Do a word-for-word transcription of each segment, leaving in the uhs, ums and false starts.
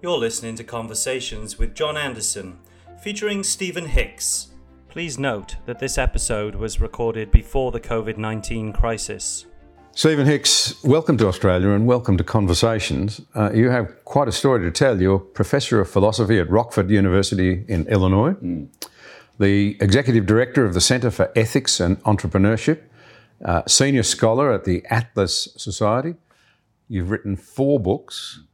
You're listening to Conversations with John Anderson, featuring Stephen Hicks. Please note that this episode was recorded before the covid nineteen crisis. Stephen Hicks, welcome to Australia and welcome to Conversations. Uh, you have quite a story to tell. You're Professor of Philosophy at Rockford University in Illinois, mm. the Executive Director of the Center for Ethics and Entrepreneurship, uh, Senior Scholar at the Atlas Society. You've written four books,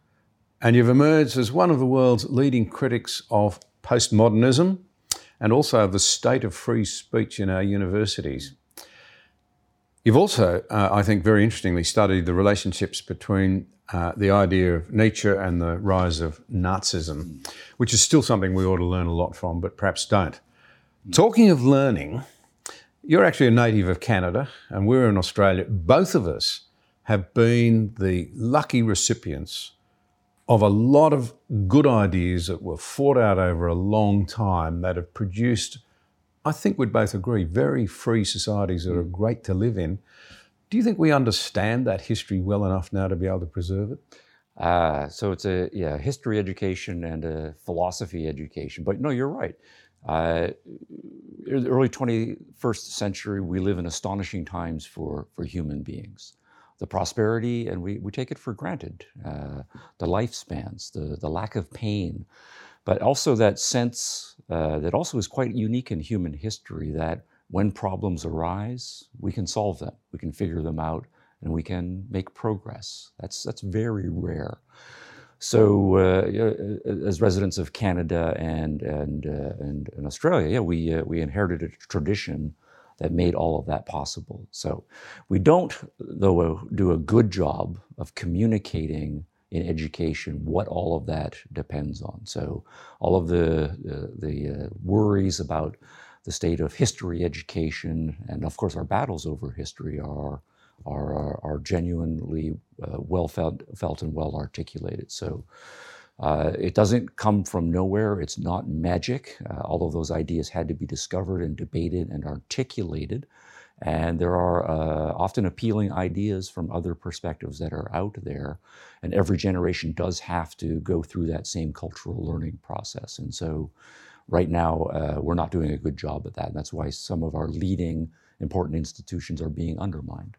and you've emerged as one of the world's leading critics of postmodernism and also of the state of free speech in our universities. You've also, uh, I think very interestingly, studied the relationships between uh, the idea of Nietzsche and the rise of Nazism, which is still something we ought to learn a lot from, but perhaps don't. Talking of learning, you're actually a native of Canada and we're in Australia. Both of us have been the lucky recipients of a lot of good ideas that were fought out over a long time that have produced, I think we'd both agree, very free societies that are great to live in. Do you think we understand that history well enough now to be able to preserve it? Uh, so it's a yeah history education and a philosophy education. But no, you're right. Uh, early twenty-first century, we live in astonishing times for, for human beings. The prosperity, and we, we take it for granted, uh, the lifespans, the, the lack of pain, but also that sense uh, that also is quite unique in human history that when problems arise, we can solve them, we can figure them out, and we can make progress. That's, that's very rare. So uh, as residents of Canada and, and, uh, and, and Australia, yeah, we, uh, we inherited a tradition that made all of that possible. So we don't, though, do a good job of communicating in education what all of that depends on. So all of the uh, the uh, worries about the state of history education, and of course our battles over history are are are, are genuinely uh, well felt, felt and well articulated. So. Uh, it doesn't come from nowhere. It's not magic. Uh, all of those ideas had to be discovered and debated and articulated. And there are uh, often appealing ideas from other perspectives that are out there. And every generation does have to go through that same cultural learning process. And so right now, uh, we're not doing a good job at that. And that's why some of our leading important institutions are being undermined.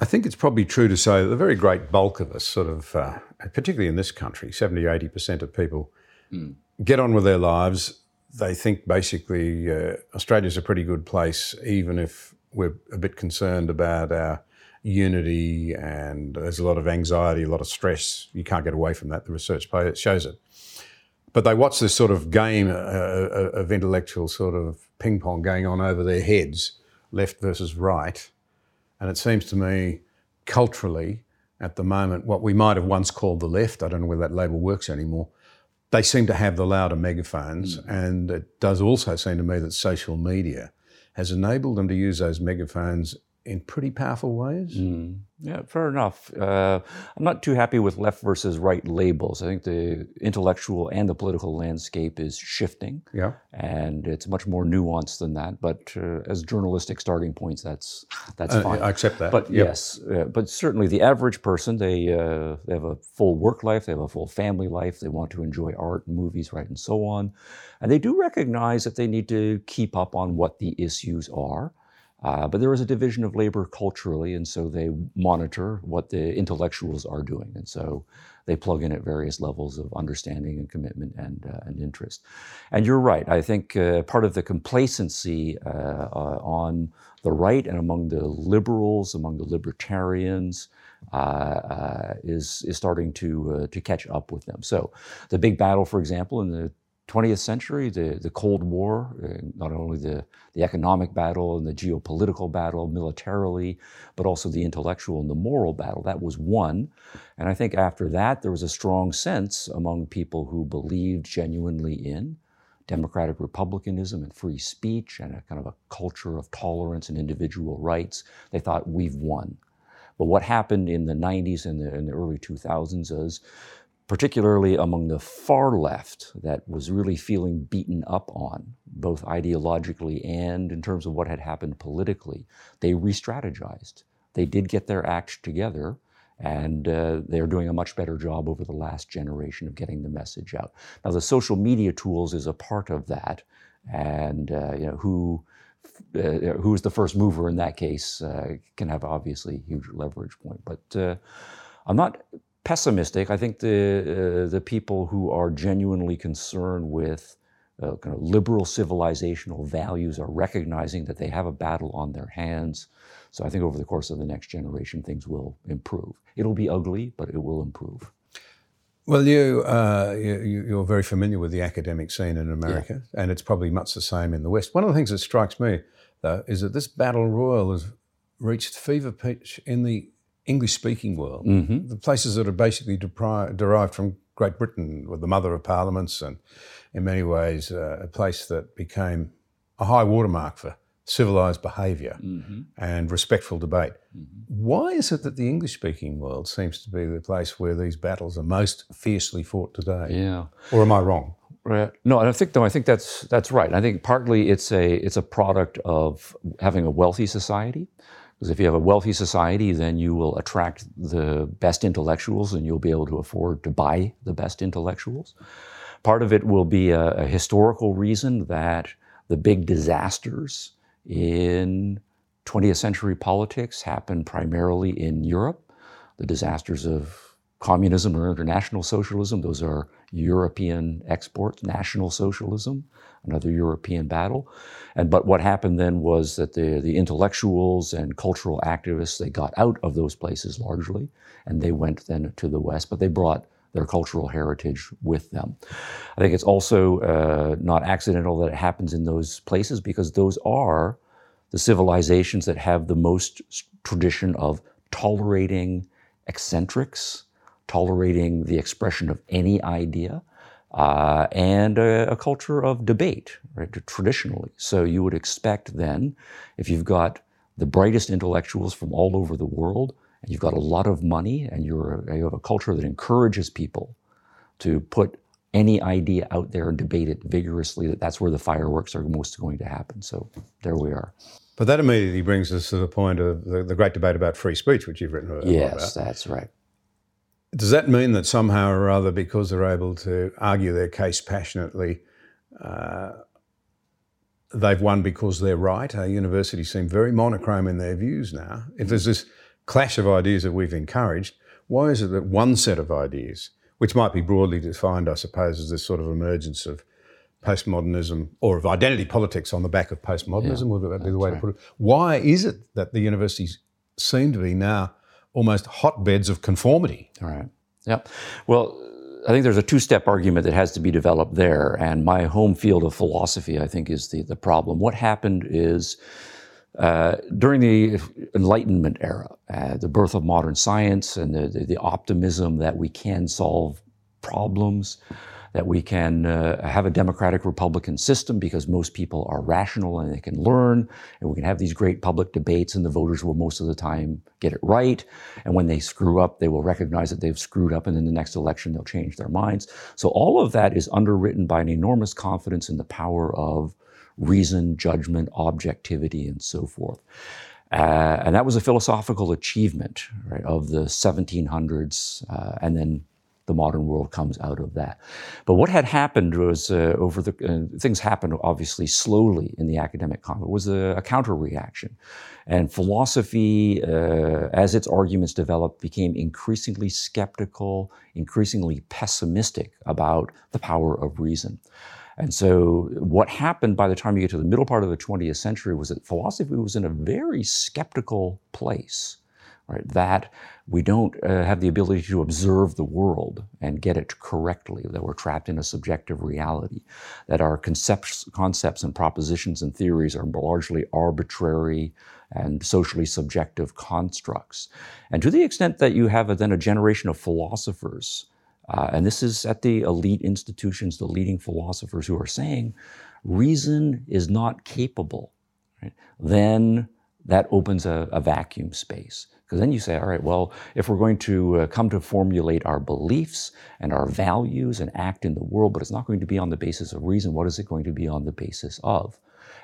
I think it's probably true to say that the very great bulk of us sort of, uh, particularly in this country, seventy, eighty percent of people mm. get on with their lives. They think basically uh, Australia's a pretty good place, even if we're a bit concerned about our unity and there's a lot of anxiety, a lot of stress. You can't get away from that. The research shows it. But they watch this sort of game uh, of intellectual sort of ping pong going on over their heads, left versus right. And it seems to me, culturally, at the moment, what we might have once called the left, I don't know whether that label works anymore, they seem to have the louder megaphones. Mm. And it does also seem to me that social media has enabled them to use those megaphones in pretty powerful ways. Mm. Yeah, fair enough. Uh, I'm not too happy with left versus right labels. I think the intellectual and the political landscape is shifting. Yeah. And it's much more nuanced than that. But uh, as journalistic starting points, that's that's uh, fine. I accept that. But yep. yes, uh, but certainly the average person, they, uh, they have a full work life, they have a full family life, they want to enjoy art, movies, right, and so on. And they do recognize that they need to keep up on what the issues are. Uh, but there is a division of labor culturally, and so they monitor what the intellectuals are doing. And so they plug in at various levels of understanding and commitment and uh, and interest. And you're right. I think uh, part of the complacency uh, uh, on the right and among the liberals, among the libertarians, uh, uh, is, is starting to uh, to catch up with them. So the big battle, for example, in the twentieth century, the, the Cold War, uh, not only the, the economic battle and the geopolitical battle militarily, but also the intellectual and the moral battle, that was won. And I think after that, there was a strong sense among people who believed genuinely in democratic republicanism and free speech and a kind of a culture of tolerance and individual rights. They thought, we've won. But what happened in the nineties and the, and the early two thousands is, particularly among the far left that was really feeling beaten up on, both ideologically and in terms of what had happened politically, they re-strategized. They did get their act together And uh, they're doing a much better job over the last generation of getting the message out. Now, the social media tools is a part of that. And uh, you know, who uh, who is the first mover in that case uh, can have obviously huge leverage point. But uh, I'm not pessimistic. I think the uh, the people who are genuinely concerned with uh, kind of liberal civilizational values are recognizing that they have a battle on their hands. So I think over the course of the next generation, things will improve. It'll be ugly, but it will improve. Well, you, uh, you, you're very familiar with the academic scene in America, yeah. and it's probably much the same in the West. One of the things that strikes me, though, is that this battle royal has reached fever pitch in the English-speaking world, mm-hmm. the places that are basically depri- derived from Great Britain, with the mother of parliaments, and in many ways uh, a place that became a high watermark for civilised behaviour mm-hmm. and respectful debate. Mm-hmm. Why is it that the English-speaking world seems to be the place where these battles are most fiercely fought today? Yeah. Or am I wrong? Right. No, I think no, I think that's that's right. I think partly it's a it's a product of having a wealthy society. Because if you have a wealthy society, then you will attract the best intellectuals and you'll be able to afford to buy the best intellectuals. Part of it will be a, a historical reason that the big disasters in twentieth century politics happened primarily in Europe. The disasters of communism or international socialism, those are European exports. National socialism, another European battle. And but what happened then was that the, the intellectuals and cultural activists, they got out of those places largely, and they went then to the West, but they brought their cultural heritage with them. I think it's also uh, not accidental that it happens in those places, because those are the civilizations that have the most tradition of tolerating eccentrics, tolerating the expression of any idea, uh, and a, a culture of debate, right, traditionally. So you would expect then, if you've got the brightest intellectuals from all over the world, and you've got a lot of money, and you're, you have a culture that encourages people to put any idea out there and debate it vigorously, that that's where the fireworks are most going to happen. So there we are. But that immediately brings us to the point of the, the great debate about free speech, which you've written a lot about. Yes, that's right. Does that mean that somehow or other, because they're able to argue their case passionately, uh, they've won because they're right? Our universities seem very monochrome in their views now. If there's this clash of ideas that we've encouraged, why is it that one set of ideas, which might be broadly defined, I suppose, as this sort of emergence of postmodernism or of identity politics on the back of postmodernism, yeah, would that be the way right. to put it? Why is it that the universities seem to be now almost hotbeds of conformity? All right. Yeah. Well, I think there's a two-step argument that has to be developed there, and my home field of philosophy, I think, is the, the problem. What happened is, Uh, during the Enlightenment era, uh, the birth of modern science and the, the, the optimism that we can solve problems, that we can uh, have a democratic republican system because most people are rational and they can learn, and we can have these great public debates and the voters will most of the time get it right. And when they screw up, they will recognize that they've screwed up, and in the next election, they'll change their minds. So all of that is underwritten by an enormous confidence in the power of reason, judgment, objectivity, and so forth. Uh, and that was a philosophical achievement, right, of the seventeen hundreds, uh, and then the modern world comes out of that. But what had happened was, uh, over the, uh, things happened obviously slowly in the academic context, was a, a counter-reaction. And philosophy, uh, as its arguments developed, became increasingly skeptical, increasingly pessimistic about the power of reason. And so what happened by the time you get to the middle part of the twentieth century was that philosophy was in a very skeptical place, right? That we don't uh, have the ability to observe the world and get it correctly, that we're trapped in a subjective reality, that our concept- concepts and propositions and theories are largely arbitrary and socially subjective constructs. And to the extent that you have a, then a generation of philosophers, Uh, and this is at the elite institutions, the leading philosophers, who are saying reason is not capable, right? Then that opens a, a vacuum space. Because then you say, all right, well, if we're going to uh, come to formulate our beliefs and our values and act in the world, but it's not going to be on the basis of reason, what is it going to be on the basis of?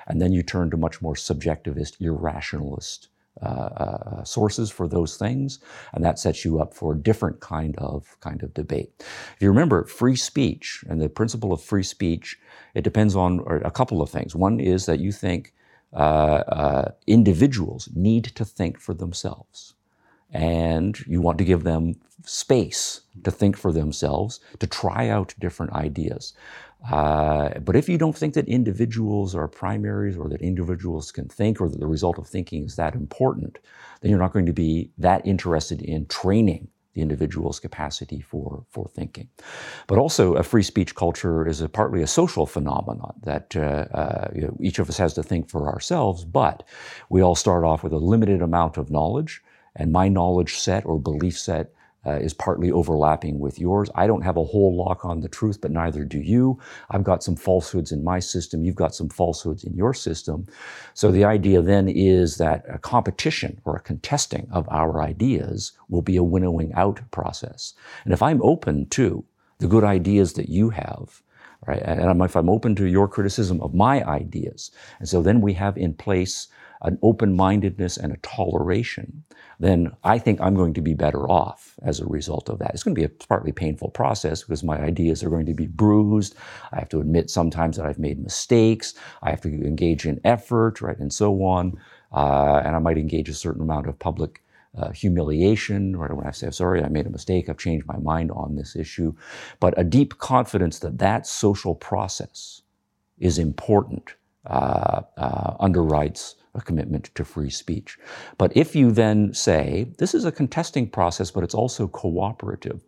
And then you turn to much more subjectivist, irrationalist uh, uh, sources for those things, and that sets you up for a different kind of kind of debate. If you remember, free speech and the principle of free speech, it depends on a couple of things. One is that you think uh, uh, individuals need to think for themselves, and you want to give them space to think for themselves, to try out different ideas. Uh, but if you don't think that individuals are primaries, or that individuals can think, or that the result of thinking is that important, then you're not going to be that interested in training the individual's capacity for, for thinking. But also, a free speech culture is a, partly a social phenomenon, that uh, uh, you know, each of us has to think for ourselves, but we all start off with a limited amount of knowledge, and my knowledge set or belief set Uh, is partly overlapping with yours. I don't have a whole lock on the truth, but neither do you. I've got some falsehoods in my system. You've got some falsehoods in your system. So the idea then is that a competition or a contesting of our ideas will be a winnowing out process. And if I'm open to the good ideas that you have, right, and if I'm open to your criticism of my ideas, and so then we have in place an open-mindedness and a toleration, then I think I'm going to be better off as a result of that. It's going to be a partly painful process because my ideas are going to be bruised. I have to admit sometimes that I've made mistakes. I have to engage in effort, right, and so on. Uh, and I might engage a certain amount of public uh, humiliation, right, when I say, sorry, I made a mistake, I've changed my mind on this issue. But a deep confidence that that social process is important uh, uh, underwrites a commitment to free speech. But if you then say, this is a contesting process, but it's also cooperative,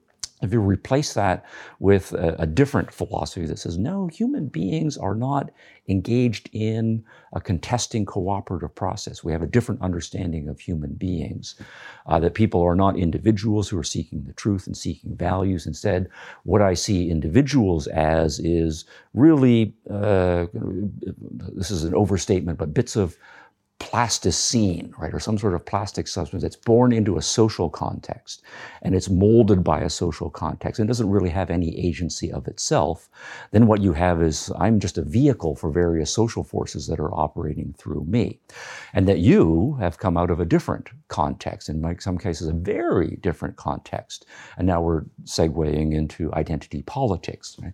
if you replace that with a, a different philosophy that says, no, human beings are not engaged in a contesting cooperative process. We have a different understanding of human beings, uh, that people are not individuals who are seeking the truth and seeking values. Instead, what I see individuals as is really, uh, this is an overstatement, but bits of plasticine, right, or some sort of plastic substance that's born into a social context, and it's molded by a social context, and doesn't really have any agency of itself. Then what you have is, I'm just a vehicle for various social forces that are operating through me, and that you have come out of a different context, in some cases a very different context, and now we're segueing into identity politics, right?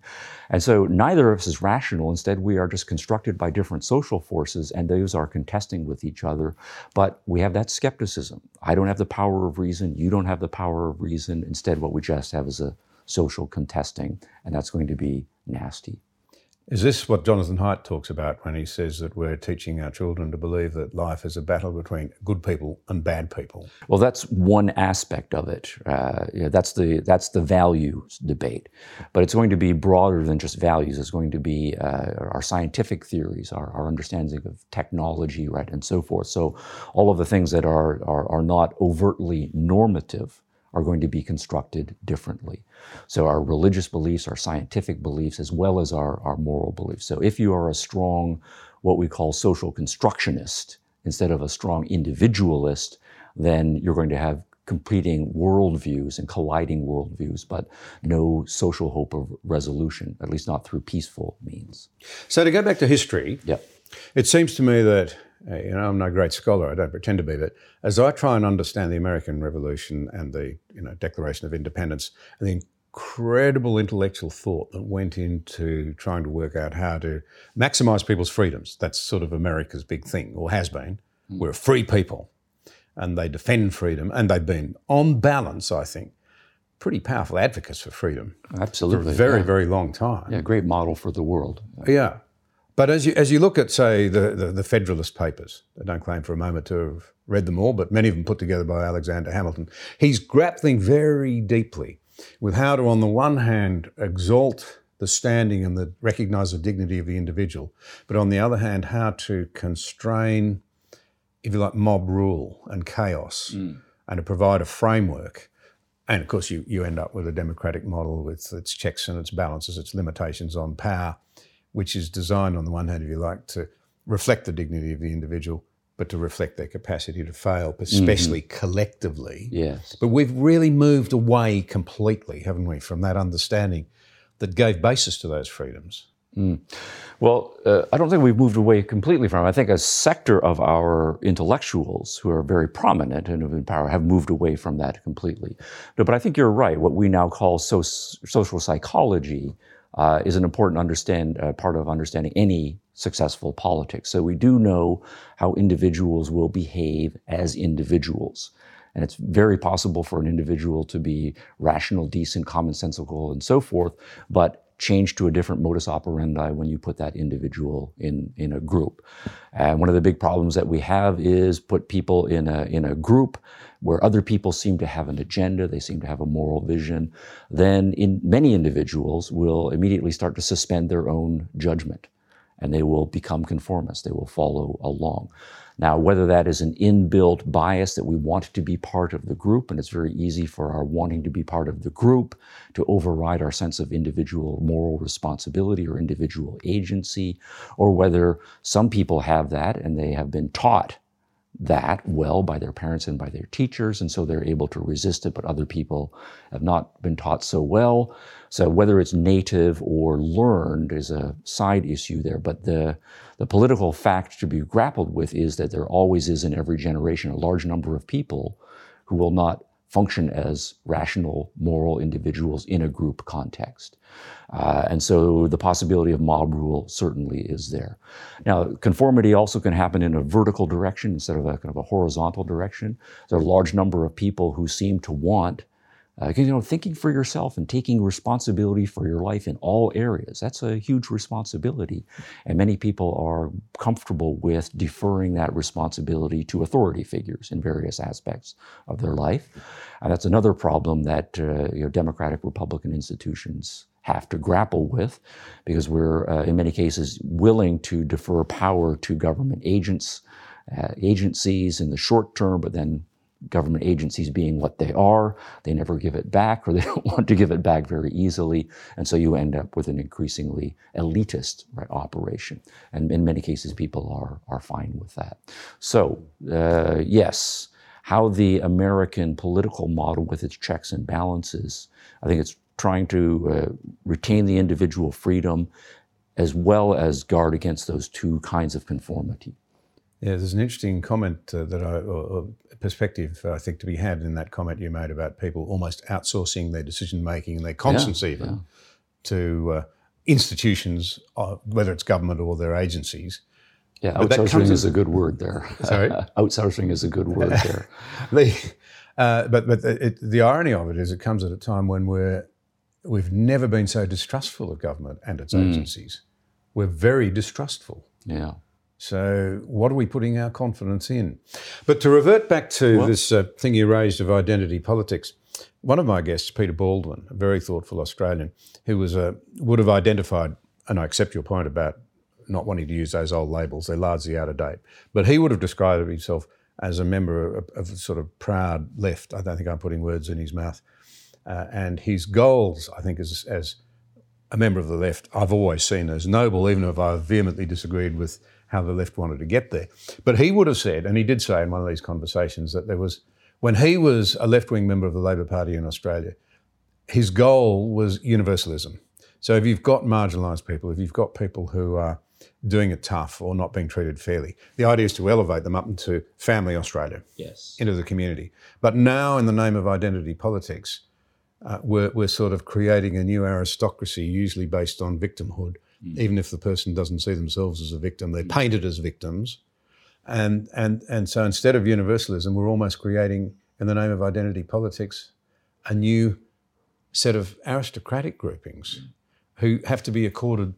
And so neither of us is rational. Instead, we are just constructed by different social forces, and those are contesting with with each other, but we have that skepticism. I don't have the power of reason, you don't have the power of reason. Instead, what we just have is a social contesting, and that's going to be nasty. Is this what Jonathan Haidt talks about when he says that we're teaching our children to believe that life is a battle between good people and bad people? Well, that's one aspect of it. Uh, yeah, that's the that's the values debate. But it's going to be broader than just values. It's going to be uh, our scientific theories, our, our understanding of technology, right, and so forth. So all of the things that are are, are not overtly normative are going to be constructed differently. So our religious beliefs, our scientific beliefs, as well as our, our moral beliefs. So if you are a strong, what we call social constructionist, instead of a strong individualist, then you're going to have completing worldviews and colliding worldviews, but no social hope of resolution, at least not through peaceful means. So to go back to history, yeah. It seems to me that, you know, I'm no great scholar, I don't pretend to be, but as I try and understand the American Revolution and the, you know, Declaration of Independence and the incredible intellectual thought that went into trying to work out how to maximise people's freedoms, that's sort of America's big thing, or has been. Mm. We're a free people and they defend freedom, and they've been, on balance, I think, pretty powerful advocates for freedom. Absolutely. For a very, yeah. very long time. Yeah, great model for the world. Yeah. But as you as you look at, say, the, the, the Federalist Papers, I don't claim for a moment to have read them all, but many of them put together by Alexander Hamilton, he's grappling very deeply with how to, on the one hand, exalt the standing and the, recognise the dignity of the individual, but on the other hand, how to constrain, if you like, mob rule and chaos, mm. and to provide a framework. And of course, you, you end up with a democratic model with its checks and its balances, its limitations on power, which is designed, on the one hand, if you like, to reflect the dignity of the individual, but to reflect their capacity to fail, especially mm-hmm. collectively. Yes. But we've really moved away completely, haven't we, from that understanding that gave basis to those freedoms. Mm. Well, uh, I don't think we've moved away completely from it. I think a sector of our intellectuals who are very prominent and have been in power have moved away from that completely. No, but I think you're right. What we now call so- social psychology uh, is an important understand uh, part of understanding any successful politics. So we do know how individuals will behave as individuals. And it's very possible for an individual to be rational, decent, commonsensical, and so forth, but change to a different modus operandi when you put that individual in, in a group. And one of the big problems that we have is put people in a, in a group where other people seem to have an agenda, they seem to have a moral vision, then in, many individuals will immediately start to suspend their own judgment and they will become conformists, they will follow along. Now, whether that is an inbuilt bias that we want to be part of the group, and it's very easy for our wanting to be part of the group to override our sense of individual moral responsibility or individual agency, or whether some people have that and they have been taught that well by their parents and by their teachers, and so they're able to resist it, but other people have not been taught so well. So whether it's native or learned is a side issue there, but the the political fact to be grappled with is that there always is in every generation a large number of people who will not function as rational, moral individuals in a group context. Uh, and so the possibility of mob rule certainly is there. Now, conformity also can happen in a vertical direction instead of a kind of a horizontal direction. There are a large number of people who seem to want, uh, you know, thinking for yourself and taking responsibility for your life in all areas. That's a huge responsibility. And many people are comfortable with deferring that responsibility to authority figures in various aspects of their life. And that's another problem that uh, you know, democratic Republican institutions have to grapple with, because we're, uh, in many cases, willing to defer power to government agents, uh, agencies in the short term, but then government agencies being what they are, they never give it back, or they don't want to give it back very easily, and so you end up with an increasingly elitist right, operation. And in many cases, people are, are fine with that. So, uh, yes, how the American political model with its checks and balances, I think it's trying to uh, retain the individual freedom as well as guard against those two kinds of conformity. Yeah, there's an interesting comment uh, that I, or perspective I think to be had in that comment you made about people almost outsourcing their decision-making and their conscience yeah, even yeah. to uh, institutions, uh, whether it's government or their agencies. Yeah, but outsourcing is in, a good word there. Sorry? Outsourcing is a good word there. the, uh, but but it, the irony of it is it comes at a time when we're We've never been so distrustful of government and its mm. agencies. We're very distrustful. Yeah. So what are we putting our confidence in? But to revert back to what? this uh, thing you raised of identity politics, one of my guests, Peter Baldwin, a very thoughtful Australian, who was a, would have identified, and I accept your point about not wanting to use those old labels, they're largely out of date, but he would have described himself as a member of, of sort of proud left. I don't think I'm putting words in his mouth. Uh, and his goals, I think, as, as a member of the left, I've always seen as noble, even if I vehemently disagreed with how the left wanted to get there. But he would have said, and he did say in one of these conversations, that there was, when he was a left-wing member of the Labour Party in Australia, his goal was universalism. So if you've got marginalised people, if you've got people who are doing it tough or not being treated fairly, the idea is to elevate them up into family Australia, yes, into the community. But now, in the name of identity politics, Uh, we're, we're sort of creating a new aristocracy, usually based on victimhood. Mm. Even if the person doesn't see themselves as a victim, they're painted as victims. And and and so instead of universalism, we're almost creating, in the name of identity politics, a new set of aristocratic groupings mm. who have to be accorded,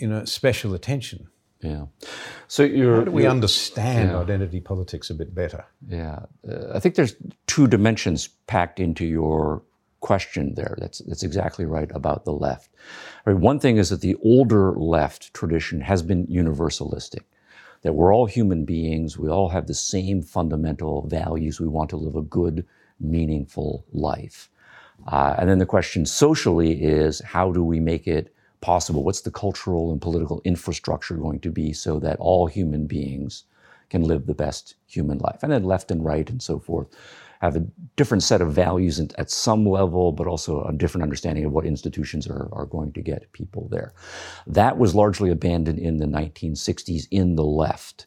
you know, special attention. Yeah. So you're, How do we you're, understand yeah. identity politics a bit better? Yeah. Uh, I think there's two dimensions packed into your question there. That's that's exactly right about the left. I mean, one thing is that the older left tradition has been universalistic, that we're all human beings, we all have the same fundamental values, we want to live a good, meaningful life. Uh, and then the question socially is, how do we make it possible? What's the cultural and political infrastructure going to be so that all human beings can live the best human life? And then left and right and so forth have a different set of values at some level, but also a different understanding of what institutions are, are going to get people there. That was largely abandoned in the nineteen sixties in the left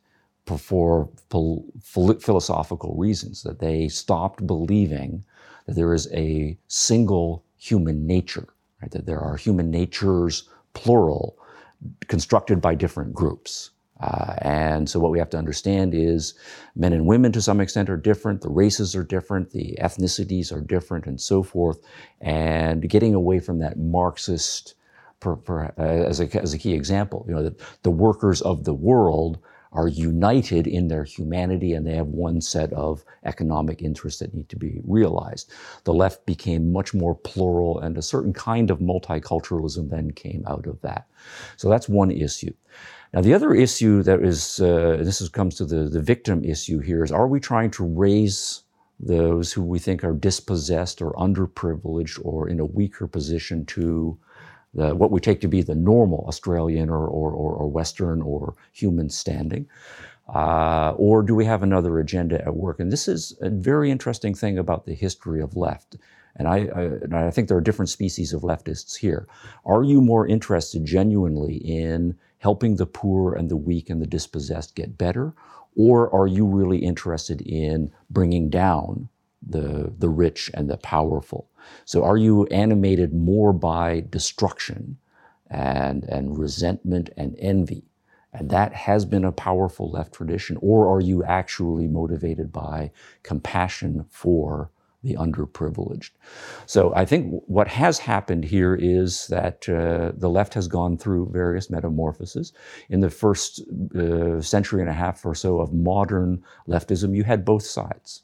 for pol- philosophical reasons, that they stopped believing that there is a single human nature, right? That there are human natures, plural, constructed by different groups. Uh, and so what we have to understand is men and women to some extent are different, the races are different, the ethnicities are different, and so forth. And getting away from that Marxist, per, per, uh, as, a, as a key example, you know, that the workers of the world are united in their humanity and they have one set of economic interests that need to be realized. The left became much more plural, and a certain kind of multiculturalism then came out of that. So that's one issue. Now the other issue that is, uh, and this is, comes to the, the victim issue here, is are we trying to raise those who we think are dispossessed or underprivileged or in a weaker position to The, what we take to be the normal Australian or, or, or, or Western or human standing? Uh, or do we have another agenda at work? And this is a very interesting thing about the history of left. And I, I, and I think there are different species of leftists here. Are you more interested genuinely in helping the poor and the weak and the dispossessed get better? Or are you really interested in bringing down the the rich and the powerful? So are you animated more by destruction and and resentment and envy? And that has been a powerful left tradition. Or are you actually motivated by compassion for the underprivileged? So I think what has happened here is that uh, the left has gone through various metamorphoses. In the first uh, century and a half or so of modern leftism, you had both sides.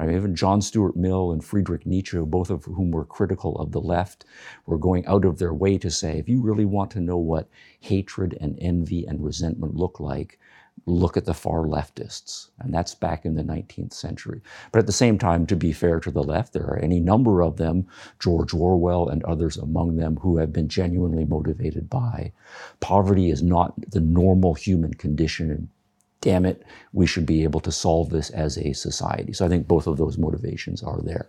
I mean, even John Stuart Mill and Friedrich Nietzsche, both of whom were critical of the left, were going out of their way to say, if you really want to know what hatred and envy and resentment look like, look at the far leftists. And that's back in the nineteenth century. But at the same time, to be fair to the left, there are any number of them, George Orwell and others among them, who have been genuinely motivated by poverty is not the normal human condition. Damn it, we should be able to solve this as a society. So I think both of those motivations are there.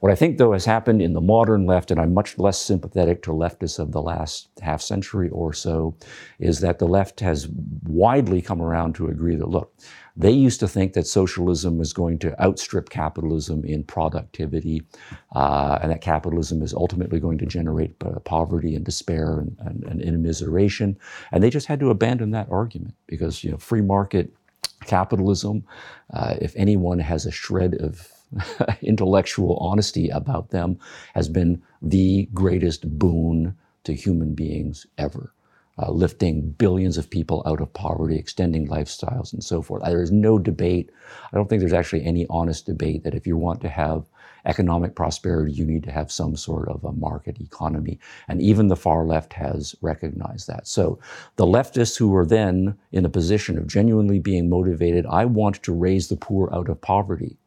What I think, though, has happened in the modern left, and I'm much less sympathetic to leftists of the last half century or so, is that the left has widely come around to agree that, look, they used to think that socialism was going to outstrip capitalism in productivity, uh, and that capitalism is ultimately going to generate uh, poverty and despair and, and, and immiseration. And they just had to abandon that argument because, you know, free market capitalism, uh, if anyone has a shred of intellectual honesty about them, has been the greatest boon to human beings ever. Uh, lifting billions of people out of poverty, extending lifestyles and so forth. There is no debate. I don't think there's actually any honest debate that if you want to have economic prosperity, you need to have some sort of a market economy. And even the far left has recognized that. So the leftists who were then in a position of genuinely being motivated, I want to raise the poor out of poverty.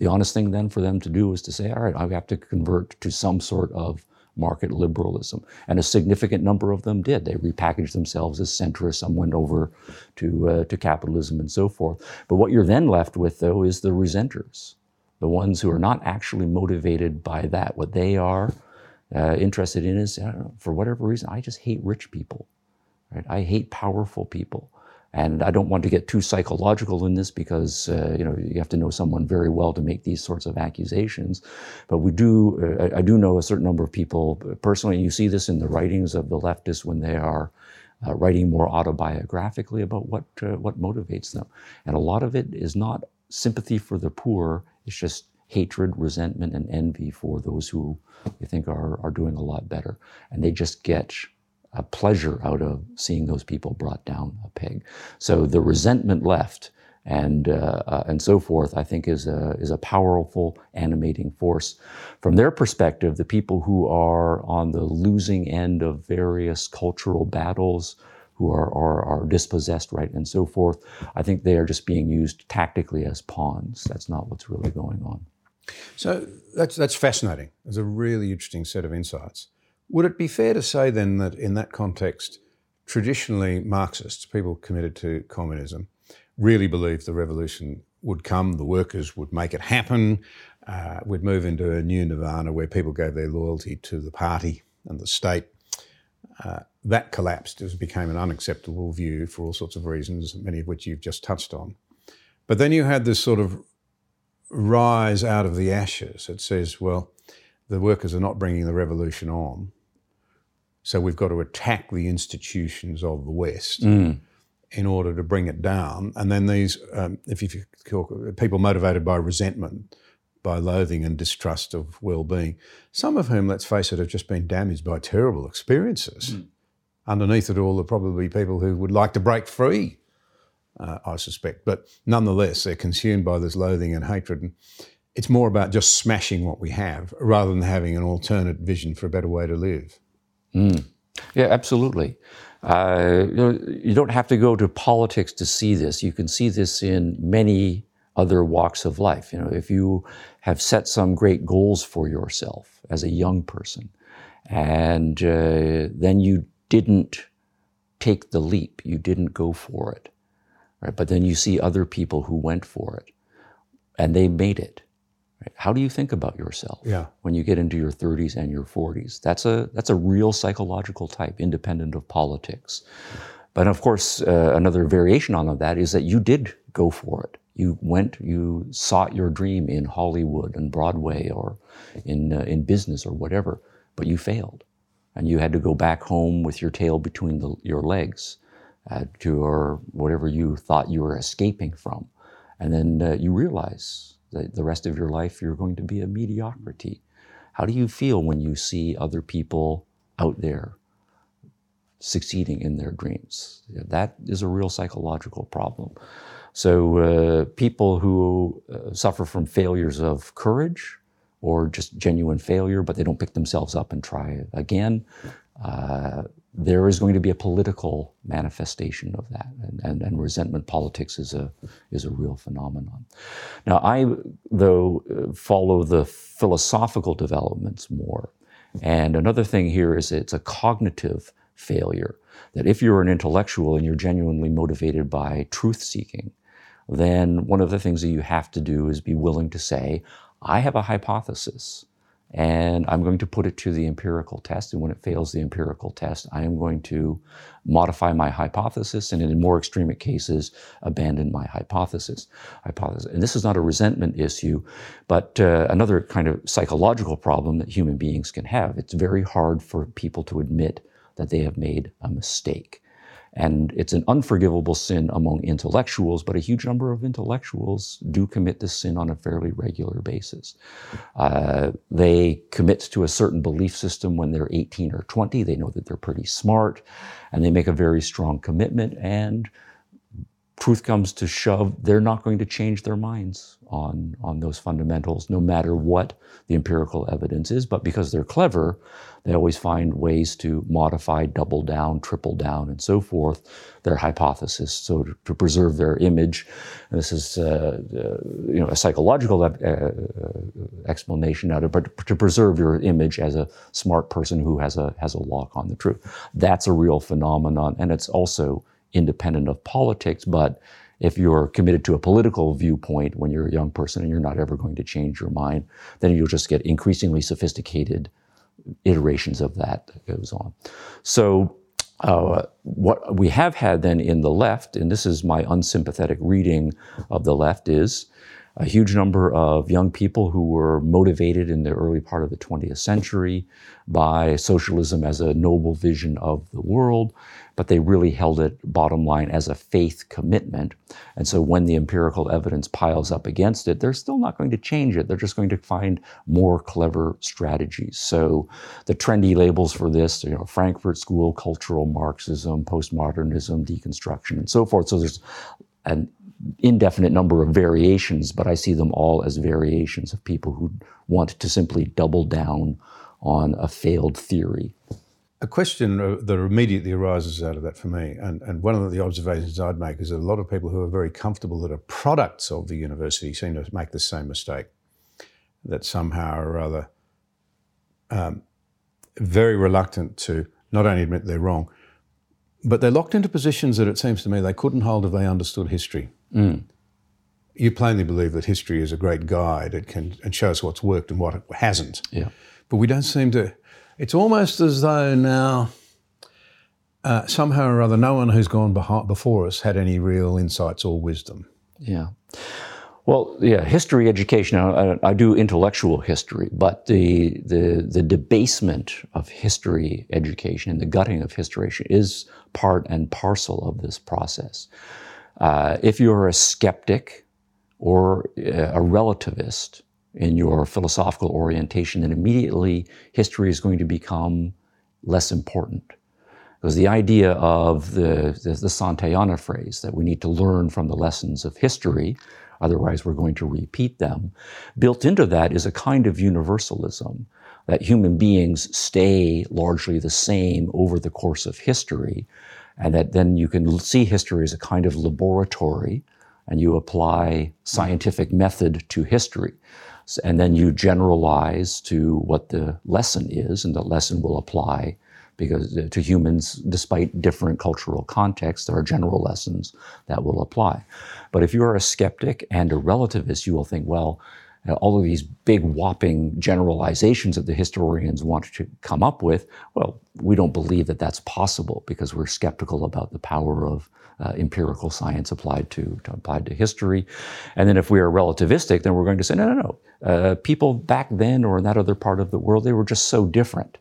The honest thing then for them to do is to say, all right, I have to convert to some sort of market liberalism. And a significant number of them did. They repackaged themselves as centrists. Some went over to uh, to capitalism and so forth. But what you're then left with, though, is the resenters, the ones who are not actually motivated by that. What they are uh, interested in is, I don't know, for whatever reason, I just hate rich people. Right? I hate powerful people. And I don't want to get too psychological in this because, uh, you know, you have to know someone very well to make these sorts of accusations. But we do, uh, I do know a certain number of people personally, and you see this in the writings of the leftists when they are uh, writing more autobiographically about what uh, what motivates them. And a lot of it is not sympathy for the poor, it's just hatred, resentment, and envy for those who they think are, are doing a lot better. And they just get a pleasure out of seeing those people brought down a peg. So the resentment left and uh, uh, and so forth, I think is a, is a powerful animating force. From their perspective, the people who are on the losing end of various cultural battles, who are, are, are dispossessed, right, and so forth, I think they are just being used tactically as pawns. That's not what's really going on. So that's, that's fascinating. It's a really interesting set of insights. Would it be fair to say then that in that context, traditionally Marxists, people committed to communism, really believed the revolution would come, the workers would make it happen, uh, we'd move into a new nirvana where people gave their loyalty to the party and the state. Uh, that collapsed. It became an unacceptable view for all sorts of reasons, many of which you've just touched on. But then you had this sort of rise out of the ashes. It says, well, the workers are not bringing the revolution on, so we've got to attack the institutions of the West mm. in order to bring it down. And then these, um, if you people motivated by resentment, by loathing and distrust of well-being, some of whom, let's face it, have just been damaged by terrible experiences. Mm. Underneath it all are probably people who would like to break free, uh, I suspect. But nonetheless, they're consumed by this loathing and hatred. And it's more about just smashing what we have rather than having an alternate vision for a better way to live. Mm. Yeah, absolutely. Uh, you know, you don't have to go to politics to see this. You can see this in many other walks of life. You know, if you have set some great goals for yourself as a young person, and uh, then you didn't take the leap, you didn't go for it, right? But then you see other people who went for it, and they made it. How do you think about yourself yeah. when you get into your thirties and your forties? That's a that's a real psychological type, independent of politics. But of course, uh, another variation on that is that you did go for it. You went, you sought your dream in Hollywood and Broadway or in uh, in business or whatever, but you failed. And you had to go back home with your tail between the, your legs uh, to or whatever you thought you were escaping from. And then uh, you realize the rest of your life, you're going to be a mediocrity. How do you feel when you see other people out there succeeding in their dreams? That is a real psychological problem. So uh, people who uh, suffer from failures of courage or just genuine failure, but they don't pick themselves up and try again, uh, there is going to be a political manifestation of that, and, and, and resentment politics is a is a real phenomenon. Now, I, though, follow the philosophical developments more. And another thing here is it's a cognitive failure, that if you're an intellectual and you're genuinely motivated by truth-seeking, then one of the things that you have to do is be willing to say, I have a hypothesis, and I'm going to put it to the empirical test, and when it fails the empirical test, I am going to modify my hypothesis, and in more extreme cases, abandon my hypothesis. hypothesis. And this is not a resentment issue, but uh, another kind of psychological problem that human beings can have. It's very hard for people to admit that they have made a mistake. And it's an unforgivable sin among intellectuals, but a huge number of intellectuals do commit this sin on a fairly regular basis. Uh, they commit to a certain belief system when they're eighteen or twenty. They know that they're pretty smart, and they make a very strong commitment. And truth comes to shove, they're not going to change their minds on, on those fundamentals, no matter what the empirical evidence is. But because they're clever, they always find ways to modify, double down, triple down, and so forth, their hypothesis, so to, to preserve their image. And this is uh, uh, you know, a psychological uh, uh, explanation out of, but to preserve your image as a smart person who has a has a lock on the truth. That's a real phenomenon, and it's also independent of politics, but if you're committed to a political viewpoint when you're a young person and you're not ever going to change your mind, then you'll just get increasingly sophisticated iterations of that that goes on. So uh, what we have had then in the left, and this is my unsympathetic reading of the left, is a huge number of young people who were motivated in the early part of the twentieth century by socialism as a noble vision of the world, but they really held it, bottom line, as a faith commitment. And so when the empirical evidence piles up against it, they're still not going to change it. They're just going to find more clever strategies. So the trendy labels for this, you know, Frankfurt School, Cultural Marxism, Postmodernism, Deconstruction, and so forth. So there's an indefinite number of variations, but I see them all as variations of people who want to simply double down on a failed theory. A question that immediately arises out of that for me, and, and one of the observations I'd make is that a lot of people who are very comfortable that are products of the university seem to make the same mistake, that somehow or other um, very reluctant to not only admit they're wrong, but they're locked into positions that it seems to me they couldn't hold if they understood history. Mm. you plainly believe that history is a great guide. It can it shows what's worked and what it hasn't. Yeah. But we don't seem to... It's almost as though now uh, somehow or other no one who's gone behind, before us had any real insights or wisdom. Yeah. Well, yeah, history education, I, I do intellectual history, but the, the the debasement of history education and the gutting of history is part and parcel of this process. Uh, if you're a skeptic or a relativist in your philosophical orientation, then immediately history is going to become less important. Because the idea of the, the, the Santayana phrase, that we need to learn from the lessons of history, otherwise we're going to repeat them, built into that is a kind of universalism, that human beings stay largely the same over the course of history, and that then you can see history as a kind of laboratory, and you apply scientific method to history. And then you generalize to what the lesson is, and the lesson will apply because to humans, despite different cultural contexts, there are general lessons that will apply. But if you're a skeptic and a relativist, you will think, well, you know, all of these big whopping generalizations that the historians want to come up with, well, we don't believe that that's possible because we're skeptical about the power of Uh, empirical science applied to, to applied to history. And then if we are relativistic, then we're going to say, no, no, no. Uh, people back then or in that other part of the world, they were just so different.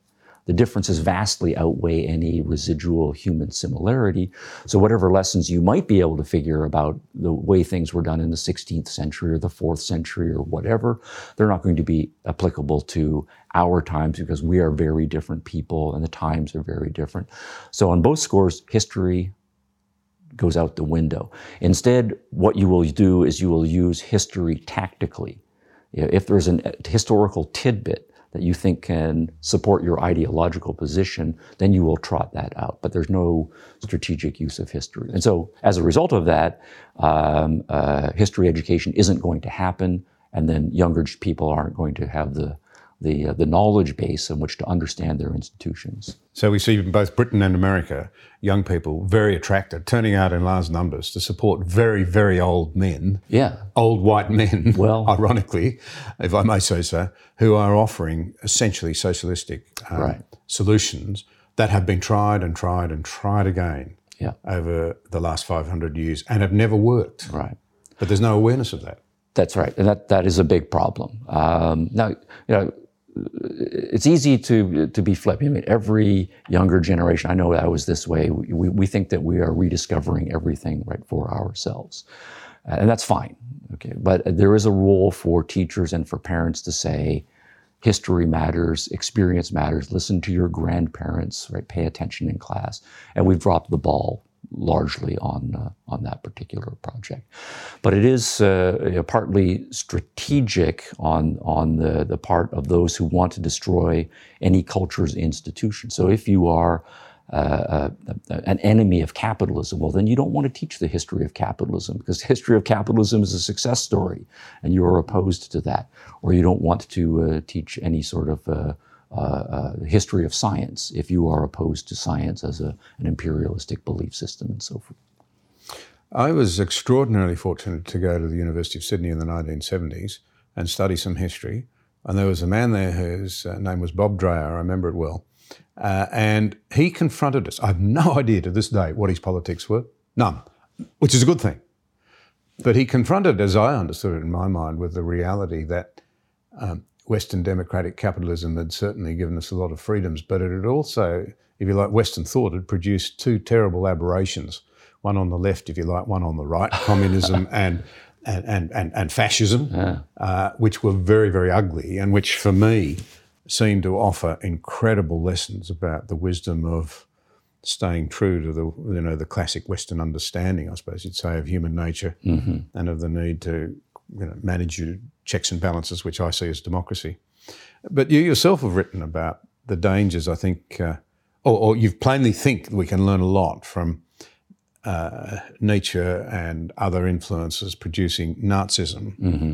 The differences vastly outweigh any residual human similarity. So whatever lessons you might be able to figure about the way things were done in the sixteenth century or the fourth century or whatever, they're not going to be applicable to our times because we are very different people and the times are very different. So on both scores, history goes out the window. Instead, what you will do is you will use history tactically. If there's a historical tidbit that you think can support your ideological position, then you will trot that out. But there's no strategic use of history. And so as a result of that, um, uh, history education isn't going to happen, and then younger people aren't going to have the the uh, the knowledge base in which to understand their institutions. So we see in both Britain and America, young people very attracted, turning out in large numbers to support very, very old men, yeah, old white men, well, ironically, if I may say so, who are offering essentially socialistic um, right. solutions that have been tried and tried and tried again yeah. over the last five hundred years and have never worked. Right. But there's no awareness of that. That's right, and that, that is a big problem. Um, now, you know, it's easy to to be flippant. I mean, every younger generation, I know I was this way, we, we think that we are rediscovering everything right for ourselves. And that's fine, okay? But there is a role for teachers and for parents to say, history matters, experience matters, listen to your grandparents, right? Pay attention in class. And we've dropped the ball largely on uh, on that particular project, but it is uh, you know, partly strategic on on the, the part of those who want to destroy any culture's institution. So if you are uh, a, an enemy of capitalism, well, then you don't want to teach the history of capitalism because the history of capitalism is a success story, and you are opposed to that. Or you don't want to uh, teach any sort of uh, Uh, uh, history of science if you are opposed to science as a, an imperialistic belief system and so forth. I was extraordinarily fortunate to go to the University of Sydney in the nineteen seventies and study some history. And there was a man there whose uh, name was Bob Dreyer, I remember it well. Uh, and he confronted us. I have no idea to this day what his politics were, none, which is a good thing. But he confronted, as I understood it in my mind, with the reality that um, Western democratic capitalism had certainly given us a lot of freedoms, but it had also, if you like, Western thought had produced two terrible aberrations, one on the left, if you like, one on the right, communism and, and, and, and, and fascism, yeah. uh, which were very, very ugly and which, for me, seemed to offer incredible lessons about the wisdom of staying true to the, you know, the classic Western understanding, I suppose you'd say, of human nature mm-hmm. and of the need to you know, manage your checks and balances, which I see as democracy. But you yourself have written about the dangers, I think, uh, or, or you plainly think we can learn a lot from uh, Nietzsche and other influences producing Nazism. Mm-hmm.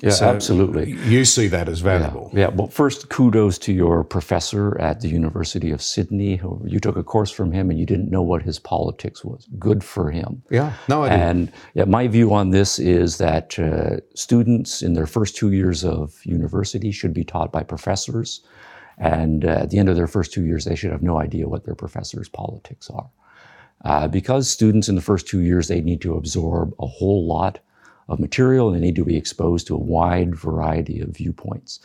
Yeah, so absolutely. You see that as valuable. Yeah, yeah. Well, first, kudos to your professor at the University of Sydney. Who, you took a course from him and you didn't know what his politics was. Good for him. Yeah, no, I didn't. And yeah, my view on this is that uh, students in their first two years of university should be taught by professors. And uh, at the end of their first two years, they should have no idea what their professor's politics are. Uh, because students in the first two years, they need to absorb a whole lot of material, and they need to be exposed to a wide variety of viewpoints.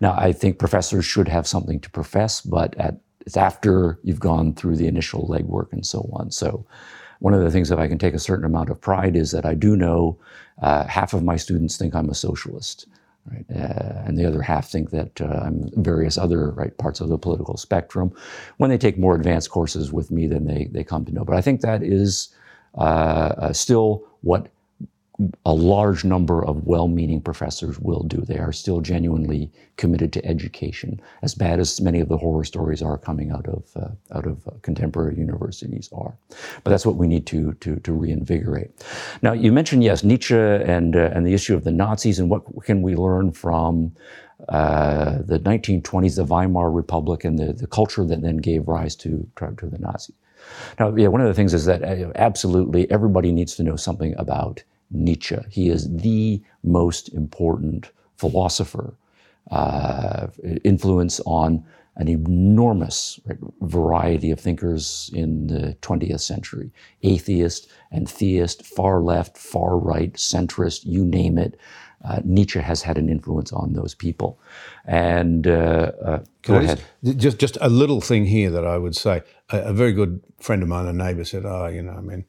Now, I think professors should have something to profess, but at, it's after you've gone through the initial legwork and so on. So one of the things that I can take a certain amount of pride is that I do know uh, half of my students think I'm a socialist, right? Uh, and the other half think that uh, I'm various other right parts of the political spectrum. When they take more advanced courses with me, then they, they come to know. But I think that is uh, uh, still what a large number of well-meaning professors will do. They are still genuinely committed to education, as bad as many of the horror stories are coming out of uh, out of uh, contemporary universities are. But that's what we need to to to reinvigorate. Now, you mentioned, yes, Nietzsche and uh, and the issue of the Nazis, and what can we learn from uh, the nineteen twenties, the Weimar Republic, and the, the culture that then gave rise to to the Nazis. Now, yeah, one of the things is that uh, absolutely everybody needs to know something about Nietzsche. He is the most important philosopher, uh, influence on an enormous right, variety of thinkers in the twentieth century. Atheist and theist, far left, far right, centrist, you name it. Uh, Nietzsche has had an influence on those people. And uh, uh, go ahead. Just, just a little thing here that I would say. A, a very good friend of mine, a neighbour, said, oh, you know, I mean,